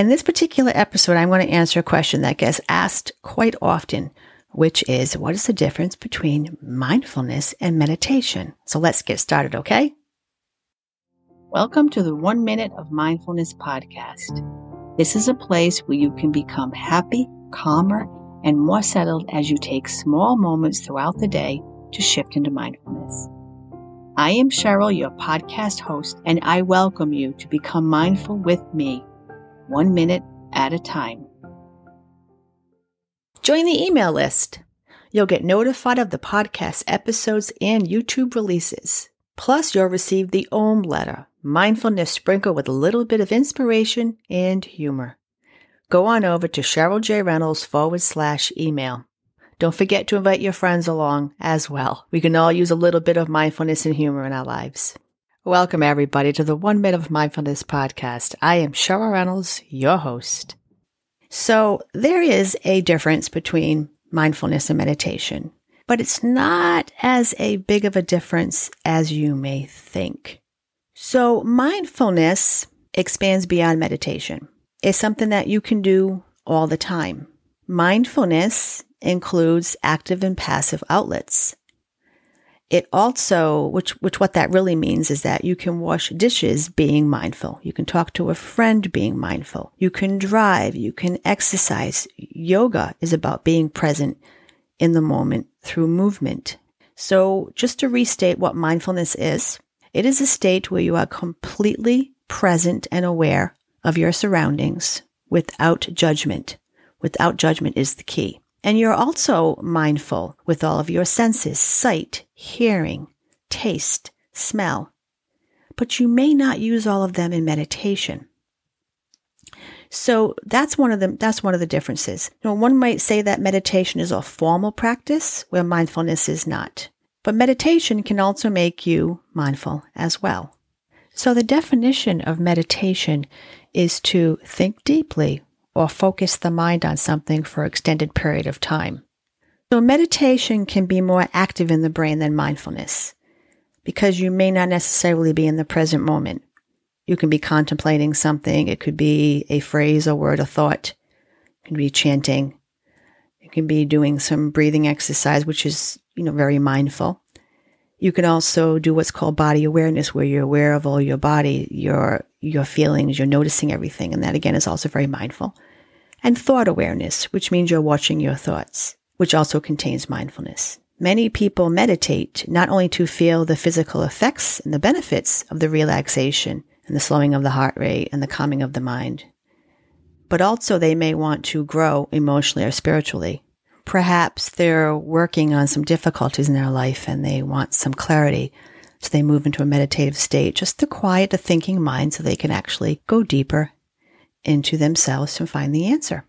In this particular episode, I'm going to answer a question that gets asked quite often, which is, what is the difference between mindfulness and meditation? So let's get started, okay? Welcome to the 1 Minute of Mindfulness podcast. This is a place where you can become happy, calmer, and more settled as you take small moments throughout the day to shift into mindfulness. I am Cheryl, your podcast host, and I welcome you to become mindful with me, 1 minute at a time. Join the email list. You'll get notified of the podcast episodes and YouTube releases. Plus, you'll receive the OM letter, mindfulness sprinkled with a little bit of inspiration and humor. Go on over to CherylJReynolds.com/email. Don't forget to invite your friends along as well. We can all use a little bit of mindfulness and humor in our lives. Welcome, everybody, to the 1 Minute of Mindfulness podcast. I am Cheryl Reynolds, your host. So there is a difference between mindfulness and meditation, but it's not as a big of a difference as you may think. So mindfulness expands beyond meditation. It's something that you can do all the time. Mindfulness includes active and passive outlets. It also, what that really means is that you can wash dishes being mindful. You can talk to a friend being mindful. You can drive. You can exercise. Yoga is about being present in the moment through movement. So just to restate what mindfulness is, it is a state where you are completely present and aware of your surroundings without judgment. Without judgment is the key. And you're also mindful with all of your senses, sight, hearing, taste, smell. But you may not use all of them in meditation. So that's one of the differences. You know, one might say that meditation is a formal practice where mindfulness is not. But meditation can also make you mindful as well. So the definition of meditation is to think deeply or focus the mind on something for an extended period of time. So meditation can be more active in the brain than mindfulness because you may not necessarily be in the present moment. You can be contemplating something. It could be a phrase, a word, a thought. It could be chanting. It can be doing some breathing exercise, which is, very mindful. You can also do what's called body awareness, where you're aware of all your body, your feelings, you're noticing everything. And that, again, is also very mindful. And thought awareness, which means you're watching your thoughts, which also contains mindfulness. Many people meditate not only to feel the physical effects and the benefits of the relaxation and the slowing of the heart rate and the calming of the mind, but also they may want to grow emotionally or spiritually. Perhaps they're working on some difficulties in their life and they want some clarity. So they move into a meditative state just to quiet the thinking mind so they can actually go deeper into themselves and find the answer.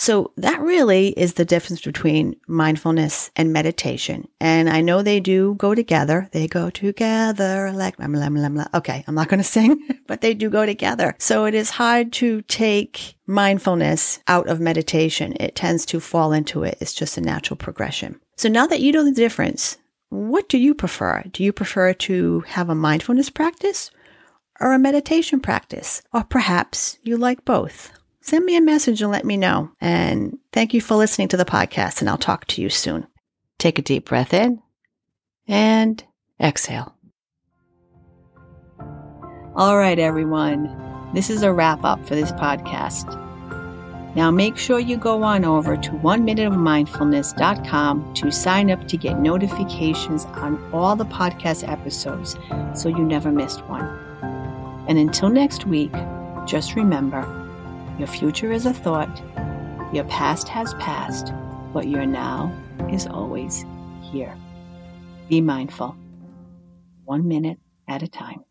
So that really is the difference between mindfulness and meditation. And I know they do go together. They go together like... Okay, I'm not going to sing, but they do go together. So it is hard to take mindfulness out of meditation. It tends to fall into it. It's just a natural progression. So now that you know the difference, what do you prefer? Do you prefer to have a mindfulness practice or a meditation practice? Or perhaps you like both? Send me a message and let me know. And thank you for listening to the podcast, and I'll talk to you soon. Take a deep breath in and exhale. All right, everyone. This is a wrap up for this podcast. Now make sure you go on over to oneminuteofmindfulness.com to sign up to get notifications on all the podcast episodes so you never missed one. And until next week, just remember, your future is a thought, your past has passed, but your now is always here. Be mindful, 1 minute at a time.